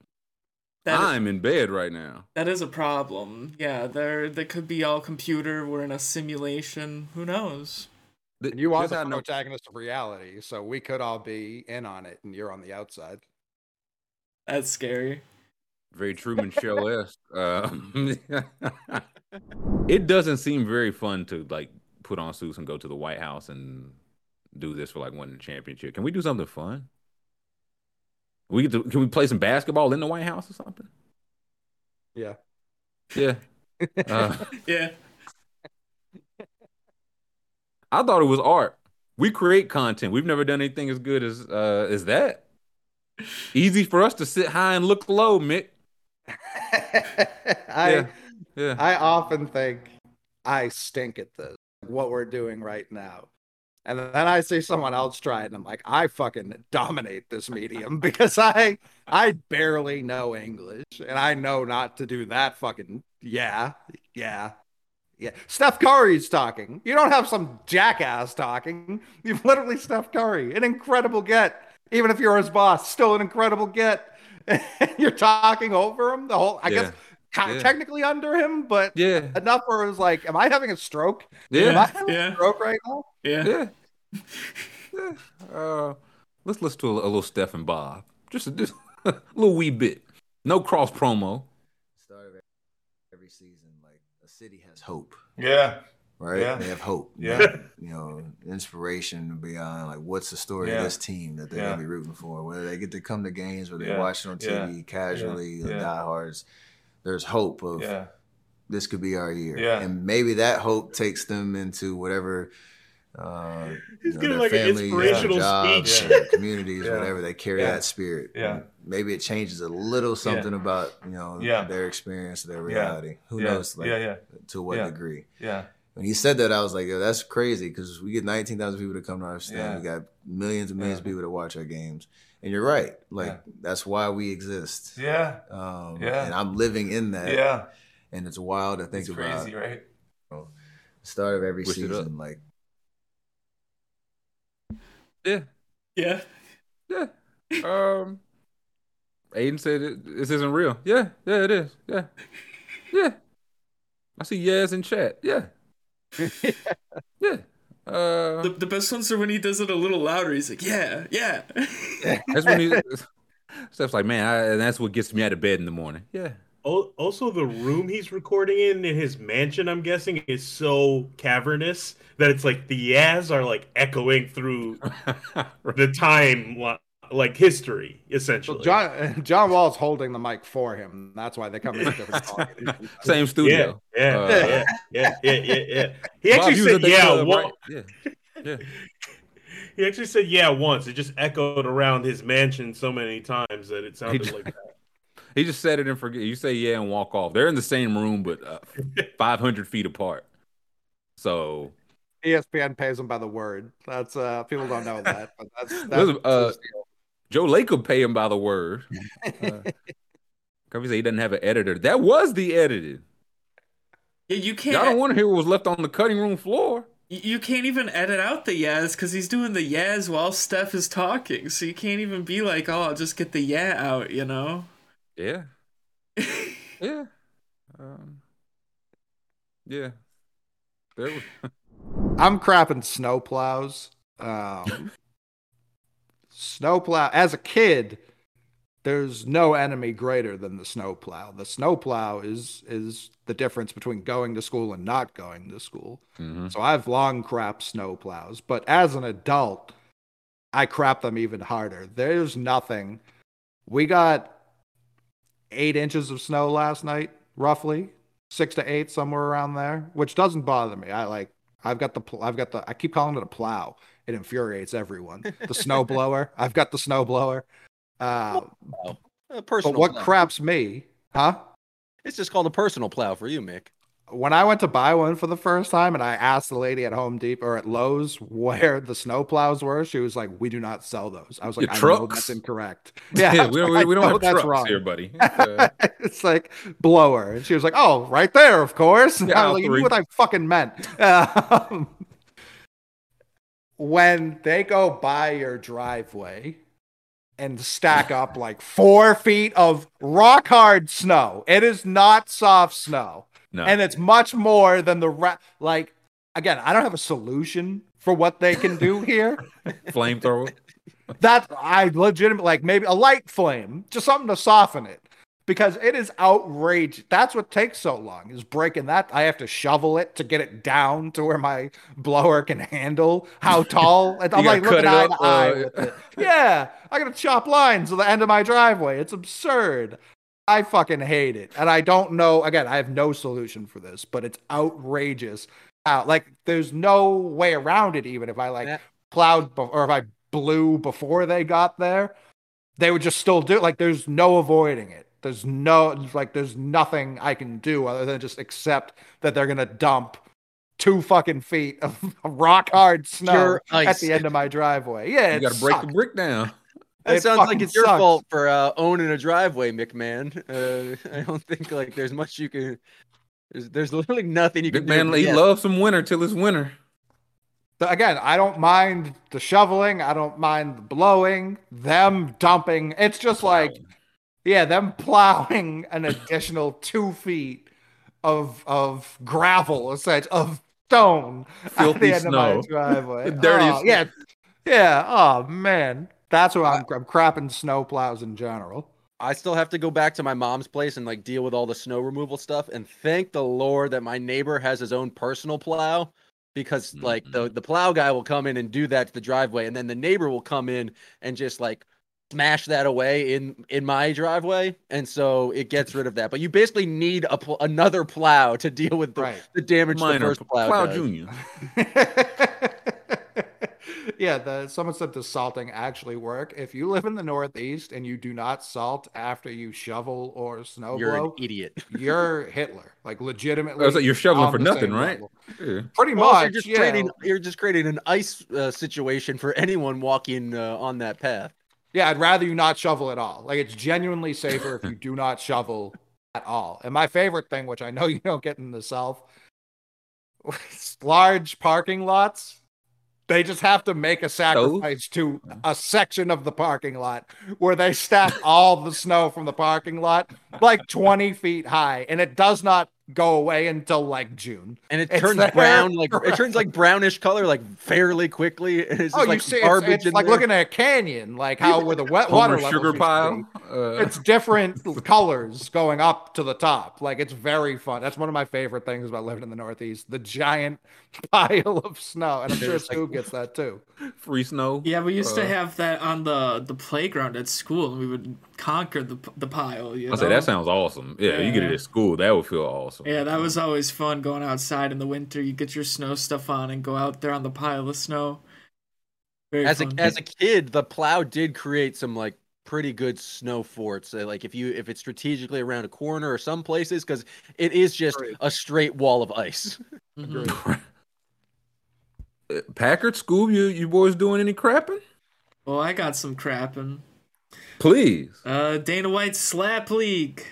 I'm in bed right now. That is a problem. Yeah, they could be all computer. We're in a simulation. Who knows? You are the protagonist of reality, so we could all be in on it, and you're on the outside. That's scary. Very Truman Show-esque. It doesn't seem very fun to, like, put on suits and go to the White House and do this for like winning the championship. Can we do something fun? We get to, can we play some basketball in the White House or something? Yeah. Yeah. Yeah. I thought it was art. We create content. We've never done anything as good as that. Easy for us to sit high and look low, Mick. I often think I stink at this, what we're doing right now. And then I see someone else try it, and I'm like, I fucking dominate this medium because I barely know English, and I know not to do that fucking, Steph Curry's talking. You don't have some jackass talking. You've literally Steph Curry, an incredible get. Even if you're his boss, still an incredible get. You're talking over him the whole, I guess... Technically under him, but enough where it was like, am I having a stroke? Yeah. Am I having a stroke right now? Yeah. Yeah. Let's listen to a little Steph and Bob. Just a little wee bit. No cross promo. Start of every season, like a city has hope. Yeah. Right? Yeah. They have hope. Yeah. You know, inspiration beyond, like, what's the story of this team that they're going to be rooting for? Whether they get to come to games, whether they watch it on TV casually, the diehards. There's hope of this could be our year. Yeah. And maybe that hope takes them into whatever he's giving like an inspirational speech. Their communities, whatever, they carry that spirit. Yeah. And maybe it changes a little something about, you know, their experience, their reality. Yeah. Who knows to what degree. Yeah. When he said that, I was like, yo, that's crazy because we get 19,000 people to come to our stand. We got millions and millions of people to watch our games. And you're right. Like, that's why we exist. Yeah. And I'm living in that. Yeah. And it's wild to think about. It's crazy, right? You know, start of every season, like. Yeah. Yeah. Yeah. Aiden said this isn't real. Yeah. Yeah, it is. Yeah. Yeah. I see yes in chat. Yeah. Yeah. The best ones are when he does it a little louder. He's like, yeah. That's when he Steph's like, man, and that's what gets me out of bed in the morning. Yeah. Also, the room he's recording in his mansion, I'm guessing, is so cavernous that it's like the yas are like echoing through the time, like history, essentially. Well, John Wall's holding the mic for him. That's why they come in different quality. Same studio. Yeah. He actually said once. Right? Yeah. He actually said once. It just echoed around his mansion so many times that it sounded like that. He just said it and forget. You say and walk off. They're in the same room, but 500 feet apart. So ESPN pays them by the word. That's people don't know that, but that's Joe Lake could pay him by the word. He said he doesn't have an editor. That was the edited. Yeah, you can't. Y'all don't want to hear what was left on the cutting room floor. You can't even edit out the yaz because he's doing the yaz while Steph is talking. So you can't even be like, oh, I'll just get the out, you know? Yeah. Yeah. Yeah. There was. I'm crapping snowplows. Snowplow. As a kid, there's no enemy greater than the snowplow. The snowplow is the difference between going to school and not going to school. Mm-hmm. So I've long crapped snowplows, but as an adult, I crap them even harder. There's nothing. We got 8 inches of snow last night, roughly 6 to 8, somewhere around there, which doesn't bother me. I keep calling it a plow. It infuriates everyone. The snow blower. I've got the snow blower. But what plow. Craps me, huh? It's just called a personal plow for you, Mick. When I went to buy one for the first time and I asked the lady at Home Depot or at Lowe's where the snow plows were, she was like, "We do not sell those." I was like, "I know that's incorrect." Yeah, we don't have trucks wrong. Here, buddy. It's like blower, and she was like, "Oh, right there, of course." And I was like, "You knew what I fucking meant." When they go by your driveway and stack up like 4 feet of rock hard snow, it is not soft snow. No. And it's much more than the like, again, I don't have a solution for what they can do here. Flamethrower? I legitimately, like maybe a light flame, just something to soften it. because it is outrageous. That's what takes so long, is breaking that. I have to shovel it to get it down to where my blower can handle how tall. I'm like looking eye to eye with it. Yeah, I got to chop lines to the end of my driveway. It's absurd. I fucking hate it. And I don't know. Again, I have no solution for this, but it's outrageous. Like, there's no way around it. Even if I plowed or if I blew before they got there, they would just still do it. Like, there's no avoiding it. There's no, like, there's nothing I can do other than just accept that they're going to dump 2 fucking feet of rock hard snow at the end of my driveway. Yeah. You got to break the brick down. That it sounds like it's your fault for owning a driveway, McMahon. I don't think like there's much you can. There's literally nothing you can do. McMahon, he loves some winter till it's winter. So again, I don't mind the shoveling. I don't mind the blowing. Them dumping. It's just like, yeah, them plowing an additional 2 feet of gravel, essentially, of stone at the end snow. Of my driveway. Dirty. Oh, yeah, yeah. Oh man. That's why I'm crapping snow plows in general. I still have to go back to my mom's place and like deal with all the snow removal stuff. And thank the Lord that my neighbor has his own personal plow, because like the plow guy will come in and do that to the driveway, and then the neighbor will come in and just like smash that away in my driveway, and so it gets rid of that. But you basically need another plow to deal with the damage the first plow does. Junior. Yeah, someone said does salting actually work? If you live in the Northeast and you do not salt after you shovel or snow blow, you're an idiot. You're Hitler, like legitimately. Like, you're shoveling for nothing, right? Yeah. Pretty much. You're just creating an ice situation for anyone walking on that path. Yeah, I'd rather you not shovel at all. Like, it's genuinely safer if you do not shovel at all. And my favorite thing, which I know you don't get in the South, large parking lots. They just have to make a sacrifice to a section of the parking lot where they stack all the snow from the parking lot like 20 feet high, and it does not go away until like June. And it turns brown, like it turns like brownish color, like fairly quickly. And it's just like garbage. It's like looking at a canyon, like how with a wet water sugar pile. It's different colors going up to the top. Like, it's very fun. That's one of my favorite things about living in the Northeast: the giant pile of snow. And I'm sure Stu gets that too. Free snow. Yeah, we used to have that on the playground at school, and we would conquer the pile. You know? I say that sounds awesome. Yeah, you get it at school, that would feel awesome. Yeah, that was always fun, going outside in the winter. You get your snow stuff on and go out there on the pile of snow. As a kid, the plow did create some like pretty good snow forts. Like if it's strategically around a corner or some places, because it is just a straight wall of ice. Packard Scoob, you boys doing any crapping? Well, I got some crapping. Please. Dana White's Slap League.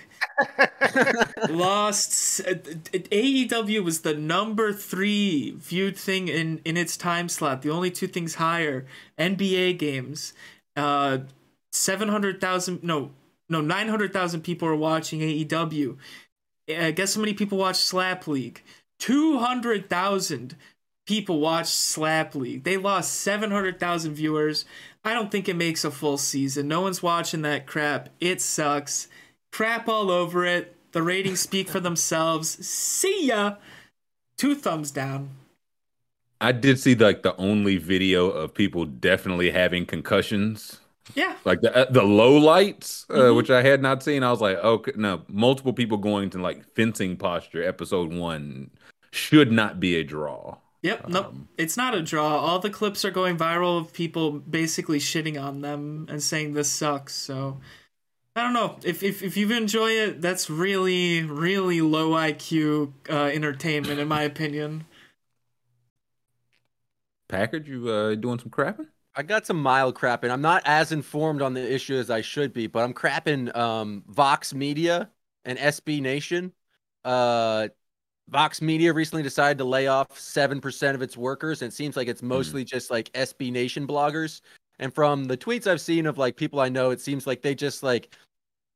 Lost. AEW was the #3 viewed thing in its time slot. The only two things higher. NBA games. 900,000 people are watching AEW. Guess how many people watch Slap League? 200,000 people watch Slap League. They lost 700,000 viewers. I don't think it makes a full season. No one's watching that crap. It sucks. Crap all over it. The ratings speak for themselves. See ya. 2 thumbs down. I did see like the only video of people definitely having concussions. Yeah. Like the low lights, which I had not seen. I was like, okay, no. Multiple people going to like fencing posture. Episode 1 should not be a draw. Yep, nope. It's not a draw. All the clips are going viral of people basically shitting on them and saying this sucks. So I don't know. If you enjoy it, that's really, really low IQ entertainment, in my opinion. Packard, you doing some crapping? I got some mild crapping. I'm not as informed on the issue as I should be, but I'm crapping Vox Media and SB Nation. Vox Media recently decided to lay off 7% of its workers, and it seems like it's mostly just like SB Nation bloggers. And from the tweets I've seen of like people I know, it seems like they just like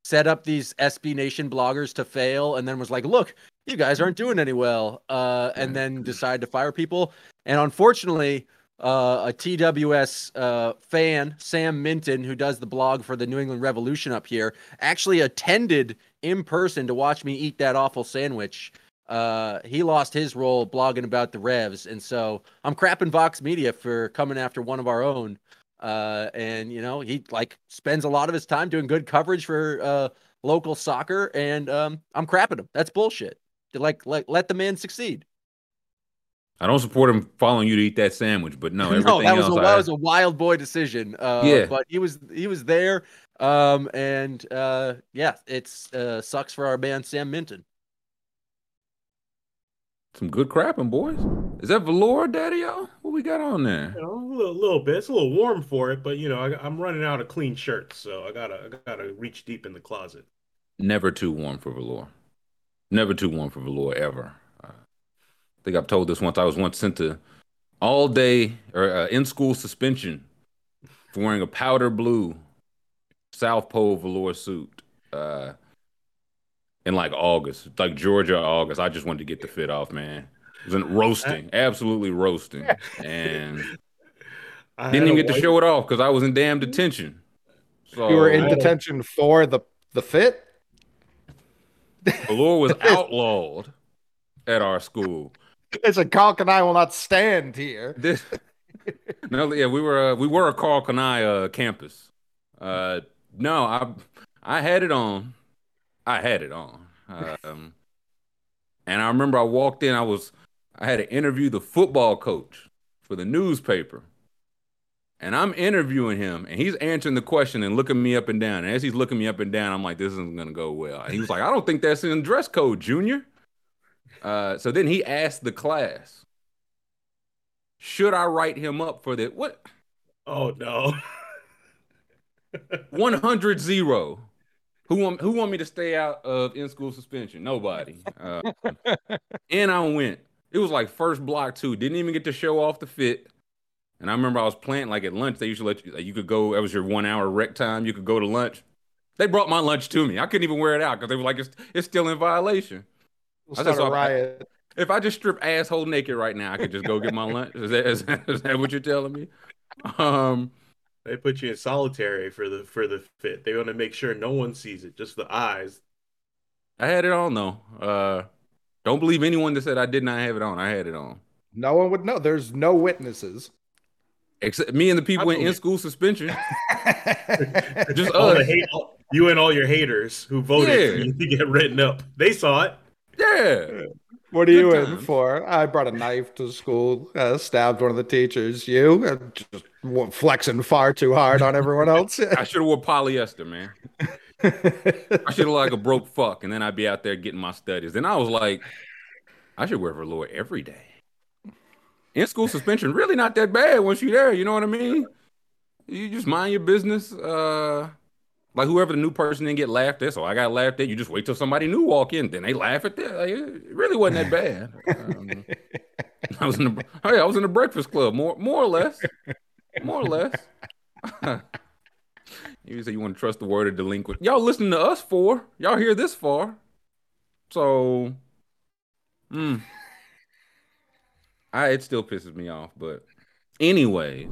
set up these SB Nation bloggers to fail, and then was like, "Look, you guys aren't doing any well," and then decided to fire people. And unfortunately, a TWS fan, Sam Minton, who does the blog for the New England Revolution up here, actually attended in person to watch me eat that awful sandwich. He lost his role blogging about the Revs, and so I'm crapping Vox Media for coming after one of our own. And, you know, he like spends a lot of his time doing good coverage for local soccer, and I'm crapping him. That's bullshit. Like, let the man succeed. I don't support him following you to eat that sandwich, but no, everything that was a wild boy decision. Yeah. But he was there, and yeah, it's sucks for our man Sam Minton. Some good crapping, boys. Is that velour, Daddy? Y'all, what we got on there? You know, a little bit. It's a little warm for it, but you know, I'm running out of clean shirts, so I gotta reach deep in the closet. Never too warm for velour. Never too warm for velour ever. I think I've told this once. I was once sent to all day or in-school suspension for wearing a powder blue South Pole velour suit in like August, like Georgia August. I just wanted to get the fit off, man. It was roasting, absolutely roasting. And I didn't even get to show it off because I was in damn detention. So, you were in detention for the fit? Velour was outlawed at our school. It's a Carl Kanai will not stand here. We were a Carl Kanai campus. No, I had it on. And I remember I walked in. I had to interview the football coach for the newspaper, and I'm interviewing him, and he's answering the question and looking me up and down. And as he's looking me up and down, I'm like, this isn't gonna go well. And he was like, I don't think that's in dress code, Junior. So then he asked the class, should I write him up for that? What? Oh, no. 100-0. Who want me to stay out of in-school suspension? Nobody. And I went. It was like first block two. Didn't even get to show off the fit. And I remember I was playing like at lunch. They usually let you, like, you could go. That was your 1 hour rec time. You could go to lunch. They brought my lunch to me. I couldn't even wear it out because they were like, it's still in violation. We'll start a riot. If I just strip asshole naked right now, I could just go get my lunch. Is that what you're telling me? They put you in solitary for the fit. They want to make sure no one sees it, just the eyes. I had it on though. Don't believe anyone that said I did not have it on. I had it on. No one would know. There's no witnesses except me and the people in school suspension. Just us. You and all your haters who voted for you to get written up. They saw it. Yeah. What are Good you times. In for? I brought a knife to school, stabbed one of the teachers. You just flexing far too hard on everyone else. I should have wore polyester, man. I should have like a broke fuck, and then I'd be out there getting my studies. Then I was like, I should wear velour every day. In school suspension, really not that bad once you're there. You know what I mean? You just mind your business. Like whoever the new person didn't get laughed at, so I got laughed at. You just wait till somebody new walk in, then they laugh at that. Like, it really wasn't that bad. I was in the Breakfast Club, more or less. You say you want to trust the word of delinquent. Y'all listen to us for y'all hear this far, so it still pisses me off. But anyways,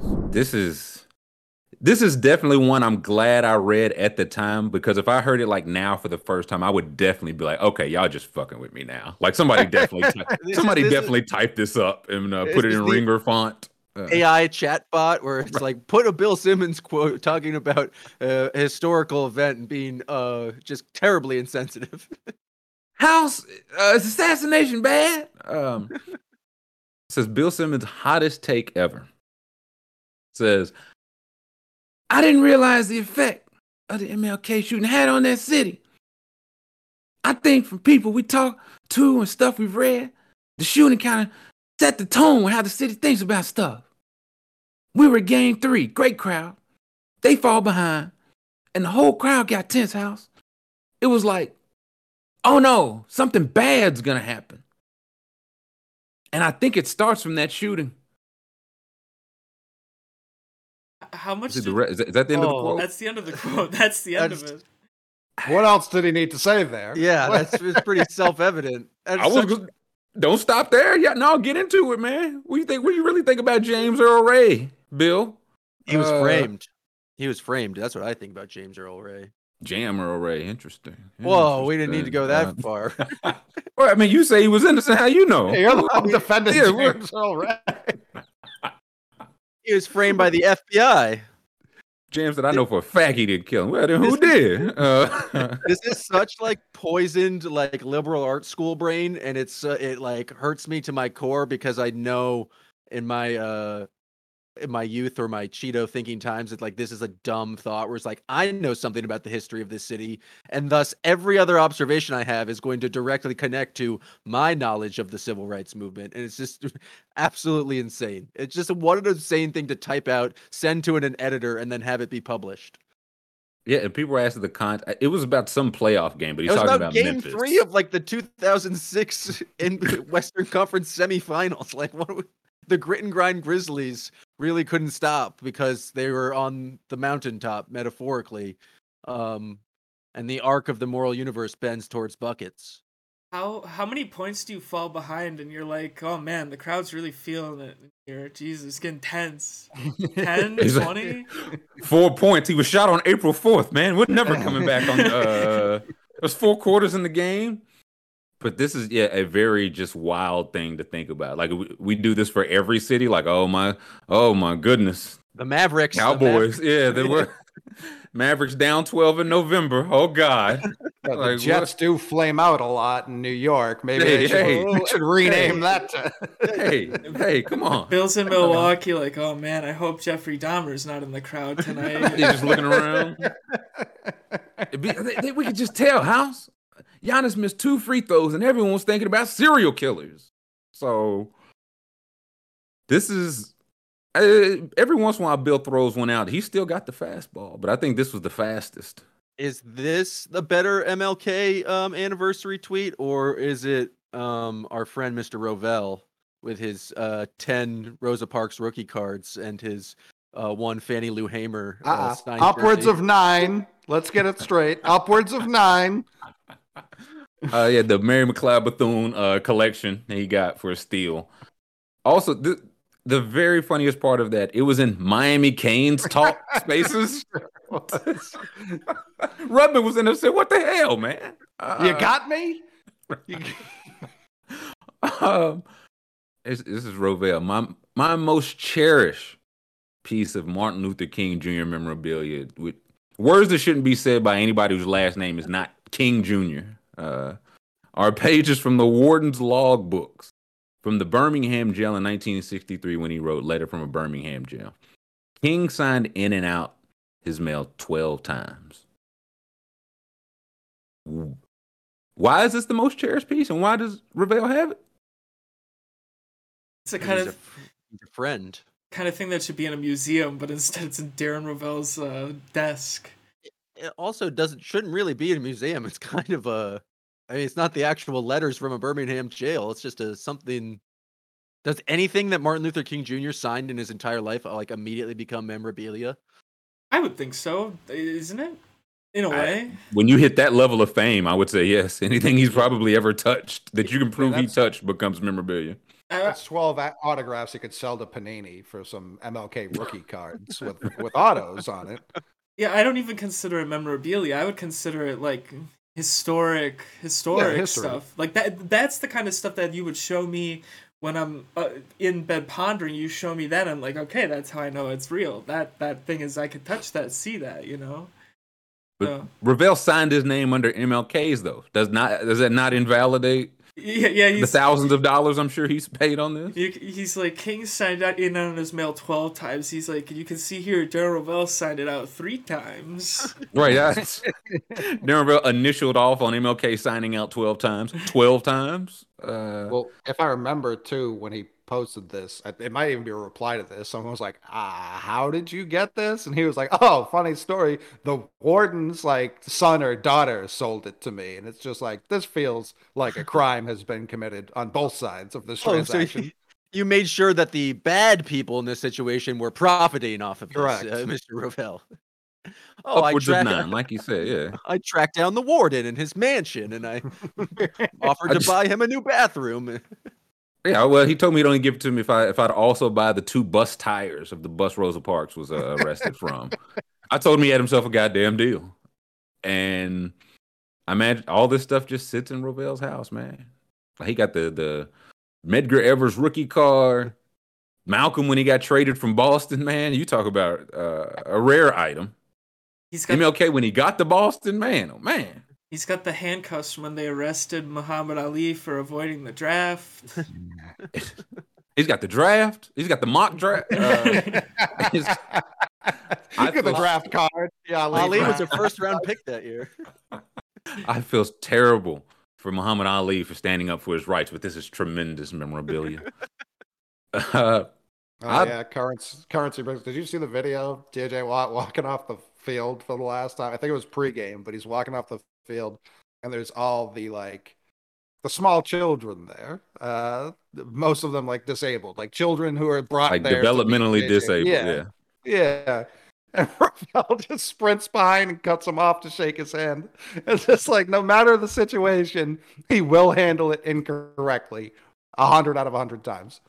This is definitely one I'm glad I read at the time, because if I heard it like now for the first time, I would definitely be like, okay, y'all just fucking with me now. Like somebody definitely typed this up and put it in Ringer font. AI chatbot where it's like, put a Bill Simmons quote talking about a historical event and being just terribly insensitive. How's assassination bad? Says Bill Simmons' hottest take ever. Says, I didn't realize the effect of the MLK shooting had on that city. I think from people we talk to and stuff we've read, the shooting kind of set the tone with how the city thinks about stuff. We were game 3, great crowd. They fall behind, and the whole crowd got tense, House. It was like, oh no, something bad's gonna happen. And I think it starts from that shooting. How much is that the end of the quote? That's the end of the quote. That's the end of it. What else did he need to say there? Yeah, that's it's pretty self-evident. That's I was Don't stop there. Yeah, no, get into it, man. What do you think? What do you really think about James Earl Ray, Bill? He was framed. He was framed. That's what I think about James Earl Ray. Jam Earl Ray, interesting. Whoa, we didn't need to go that far. Well, I mean, you say he was innocent. How you know? Hey, you're the one defending James Earl Ray. He was framed by the FBI. James said, I know for a fact he didn't kill him. Well, then who did? This is such like poisoned, like liberal art school brain. And it like hurts me to my core because I know in my youth or my Cheeto thinking times, it's like, this is a dumb thought where it's like, I know something about the history of this city. And thus every other observation I have is going to directly connect to my knowledge of the civil rights movement. And it's just absolutely insane. It's just what an insane thing to type out, send to an editor, and then have it be published. Yeah. And people were asking the it was about some playoff game, but he's talking about game Memphis. 3 of like the 2006 in Western Conference semifinals. Like the grit and grind Grizzlies really couldn't stop because they were on the mountaintop metaphorically. And the arc of the moral universe bends towards buckets. How many points do you fall behind and you're like, oh man, the crowd's really feeling it here. Jesus, it's getting tense. 10, 20? 4 points. He was shot on April 4th, man. We're never coming back on. There's 4 quarters in the game. But this is a very just wild thing to think about. Like we do this for every city. Like oh my goodness, the Mavericks, Cowboys, they were Mavericks down 12 in November. Oh God, yeah, like, the Jets do flame out a lot in New York. Maybe they should rename that. To... hey, come on. Bills in Milwaukee. Like oh man, I hope Jeffrey Dahmer's not in the crowd tonight. He's just looking around. We could just tell House. Giannis missed 2 free throws, and everyone was thinking about serial killers. So this is every once in a while Bill throws one out. He still got the fastball, but I think this was the fastest. Is this the better MLK anniversary tweet, or is it our friend Mr. Rovell with his 10 Rosa Parks rookie cards and his one Fannie Lou Hamer? Upwards of 9. Let's get it straight. Upwards of 9. The Mary McLeod Bethune collection he got for a steal. Also, the very funniest part of that, it was in Miami Cane's talk spaces. Rubman was in there and said, what the hell, man? You got me? This is Rovell. My most cherished piece of Martin Luther King Jr. memorabilia with words that shouldn't be said by anybody whose last name is not King Jr. Are pages from the warden's logbooks from the Birmingham jail in 1963 when he wrote Letter from a Birmingham Jail. King signed in and out his mail 12 times. Why is this the most cherished piece, and why does Rovell have it? It's a friend. Kind of thing that should be in a museum, but instead it's in Darren Rovell's desk. It also shouldn't really be in a museum. It's kind of it's not the actual letters from a Birmingham jail. It's just something. Does anything that Martin Luther King Jr. signed in his entire life like immediately become memorabilia? I would think so, isn't it? In a way. When you hit that level of fame, I would say yes. Anything he's probably ever touched that you can prove he touched becomes memorabilia. That's 12 autographs he could sell to Panini for some MLK rookie cards with autos on it. Yeah, I don't even consider it memorabilia. I would consider it like historic stuff. Like that's the kind of stuff that you would show me when I'm in bed pondering. You show me that, I'm like, okay, that's how I know it's real. That thing is, I could touch that, see that, you know. But Rovell signed his name under MLK's though. Does that not invalidate? Yeah, the thousands of dollars I'm sure he's paid on this. He's like, King signed out in on his mail 12 times. He's like, you can see here, Darren Rovell signed it out 3 times. Right. Darren Rovell initialed off on MLK signing out 12 times. 12 times? Well, if I remember, too, when he posted this, it might even be a reply to this. Someone was like, how did you get this? And he was like, oh, funny story. The warden's like son or daughter sold it to me. And it's just like, this feels like a crime has been committed on both sides of this transaction. So you made sure that the bad people in this situation were profiting off of this, Mr. Rovell. Oh, upwards of nine, like you said, yeah. I tracked down the warden in his mansion, and I offered to buy him a new bathroom. Yeah, well, he told me he'd only give it to me if I'd also buy the two bus tires of the bus Rosa Parks was arrested from. I told him he had himself a goddamn deal. And I imagine all this stuff just sits in Rovell's house, man. Like, he got the Medgar Evers rookie car. Malcolm, when he got traded from Boston, man, you talk about a rare item. He's got MLK, when he got to Boston, man, oh, man. He's got the handcuffs when they arrested Muhammad Ali for avoiding the draft. He's got the draft. He's got the mock draft. He's got the draft card. Yeah, Ali was a first-round pick that year. I feel terrible for Muhammad Ali for standing up for his rights, but this is tremendous memorabilia. Currency. Did you see the video? J.J. Watt walking off the field for the last time. I think it was pregame, but he's walking off the field, and there's all the small children there. Most of them disabled, children who are brought there developmentally disabled. Yeah. And Rovell just sprints behind and cuts him off to shake his hand. It's just no matter the situation, he will handle it incorrectly 100 out of 100 times.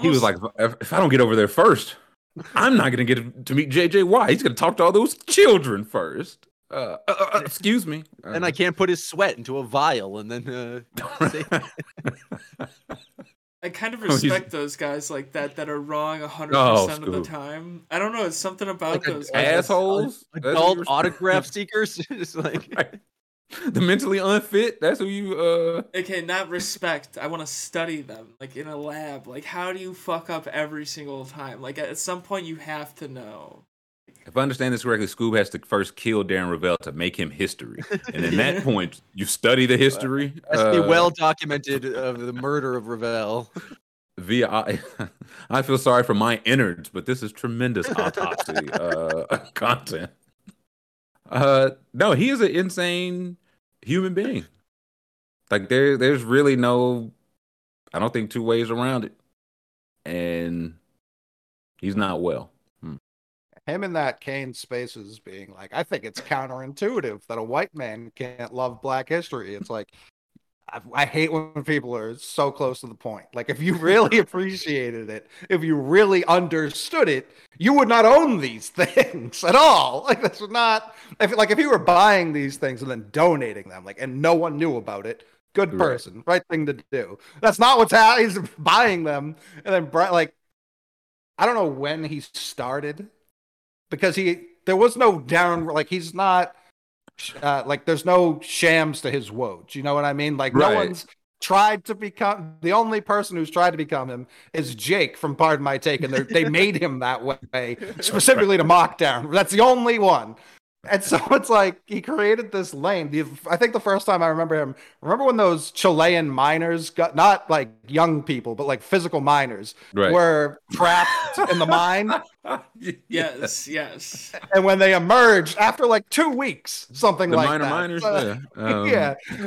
He was like, if I don't get over there first, I'm not going to get to meet J.J. Watt. He's going to talk to all those children first. Excuse me. And I can't put his sweat into a vial and then... I kind of respect those guys like that are wrong 100% of the time. I don't know. It's something about those guys. Assholes? Adult autograph seekers? It's right. The mentally unfit, that's who you... Okay, not respect. I want to study them, in a lab. How do you fuck up every single time? At some point, you have to know. If I understand this correctly, Scoob has to first kill Darren Rovell to make him history. And at that point, you study the history. That's the well-documented of the murder of Rovell. I feel sorry for my innards, but this is tremendous autopsy content. No, he is an insane human being. There's really no, I don't think, two ways around it. And he's not well. Him in that Kane Spaces being I think it's counterintuitive that a white man can't love Black history. It's I hate when people are so close to the point. If you really appreciated it, if you really understood it, you would not own these things at all. That's not... If you were buying these things and then donating them, and no one knew about it, good person, right thing to do. That's not what's happening. He's buying them, and then, I don't know when he started, because there was no down... he's not... there's no shams to his woes. You know what I mean? No one's tried to become... The only person who's tried to become him is Jake from Pardon My Take, and they made him that way specifically to mock down. That's the only one. And so it's he created this lane. I think the first time I remember him... Remember when those Chilean miners got... Not young people, but physical miners were trapped in the mine? Yes. And when they emerged after 2 weeks, something the miners,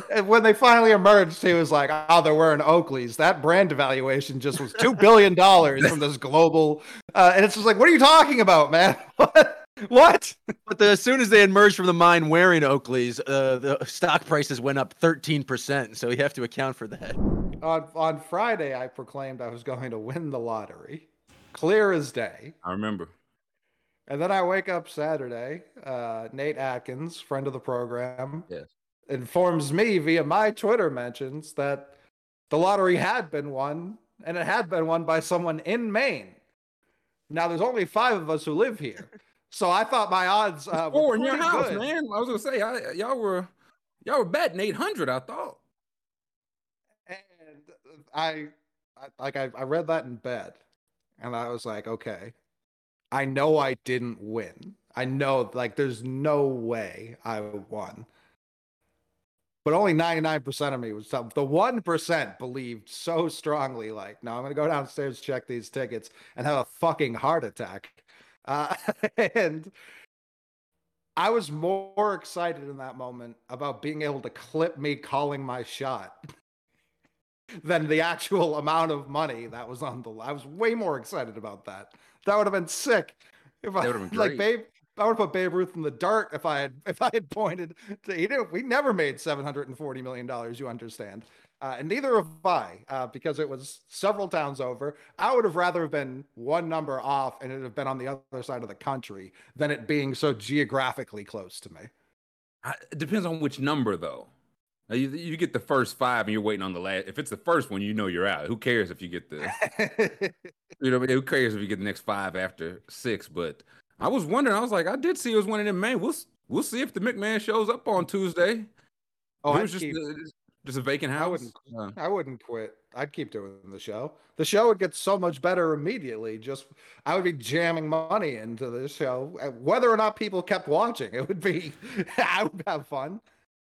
and when they finally emerged, he was there were in Oakley's. That brand valuation just was $2 billion from this global... and it's just what are you talking about, man? What? But as soon as they emerged from the mine wearing Oakley's, the stock prices went up 13%. So you have to account for that. On Friday, I proclaimed I was going to win the lottery. Clear as day. I remember. And then I wake up Saturday. Nate Atkins, friend of the program, informs me via my Twitter mentions that the lottery had been won, and it had been won by someone in Maine. Now, there's only 5 of us who live here. So I thought my odds were in your house, good, man. I was gonna say y'all were batting 800. I thought, and I read that in bed, and I was okay, I know I didn't win. I know there's no way I won. But only 99% of me was something. The 1% believed so strongly, no, I'm gonna go downstairs, check these tickets, and have a fucking heart attack. And I was more excited in that moment about being able to clip me calling my shot than the actual amount of money that was on the line. I was way more excited about that. That would have been sick. If I would have been great. I would have put Babe Ruth in the dirt if I had pointed to, we never made $740 million, you understand. And neither have I, because it was several towns over. I would have rather have been one number off and it have been on the other side of the country than it being so geographically close to me. It depends on which number, though. Now, you get the first five and you're waiting on the last. If it's the first one, you know you're out. Who cares if you get the you know, who cares if you get the next five after six? But I was wondering, I was like, I did see it was winning in Maine. We'll see if the McMahon shows up on Tuesday. Oh, it was just a vacant house. I wouldn't quit. I'd keep doing the show. The show would get so much better immediately. Just I would be jamming money into the show, whether or not people kept watching. It would be I would have fun.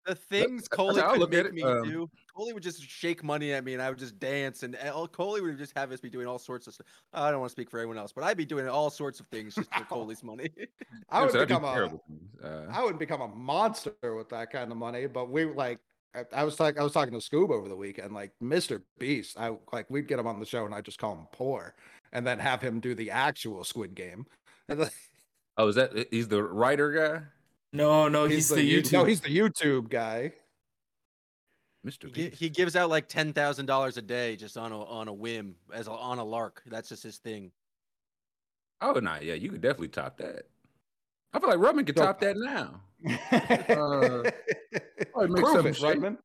The things Coley would make me do. Coley would just shake money at me, and I would just dance. And Coley would just have us be doing all sorts of stuff. I don't want to speak for everyone else, but I'd be doing all sorts of things just for Coley's money. I would become a monster with that kind of money. But we like, I was talking to Scoob over the weekend, like Mr. Beast. We'd get him on the show, and I just call him poor, and then have him do the actual Squid Game. Oh, is that he's the writer guy? No, he's the YouTube. No, he's the YouTube guy. Mr. Beast. He gives out like $10,000 a day just on a whim, on a lark. That's just his thing. Oh, no, yeah, you could definitely top that. I feel like Rudman could top that now. Probably make some shit. Rudman.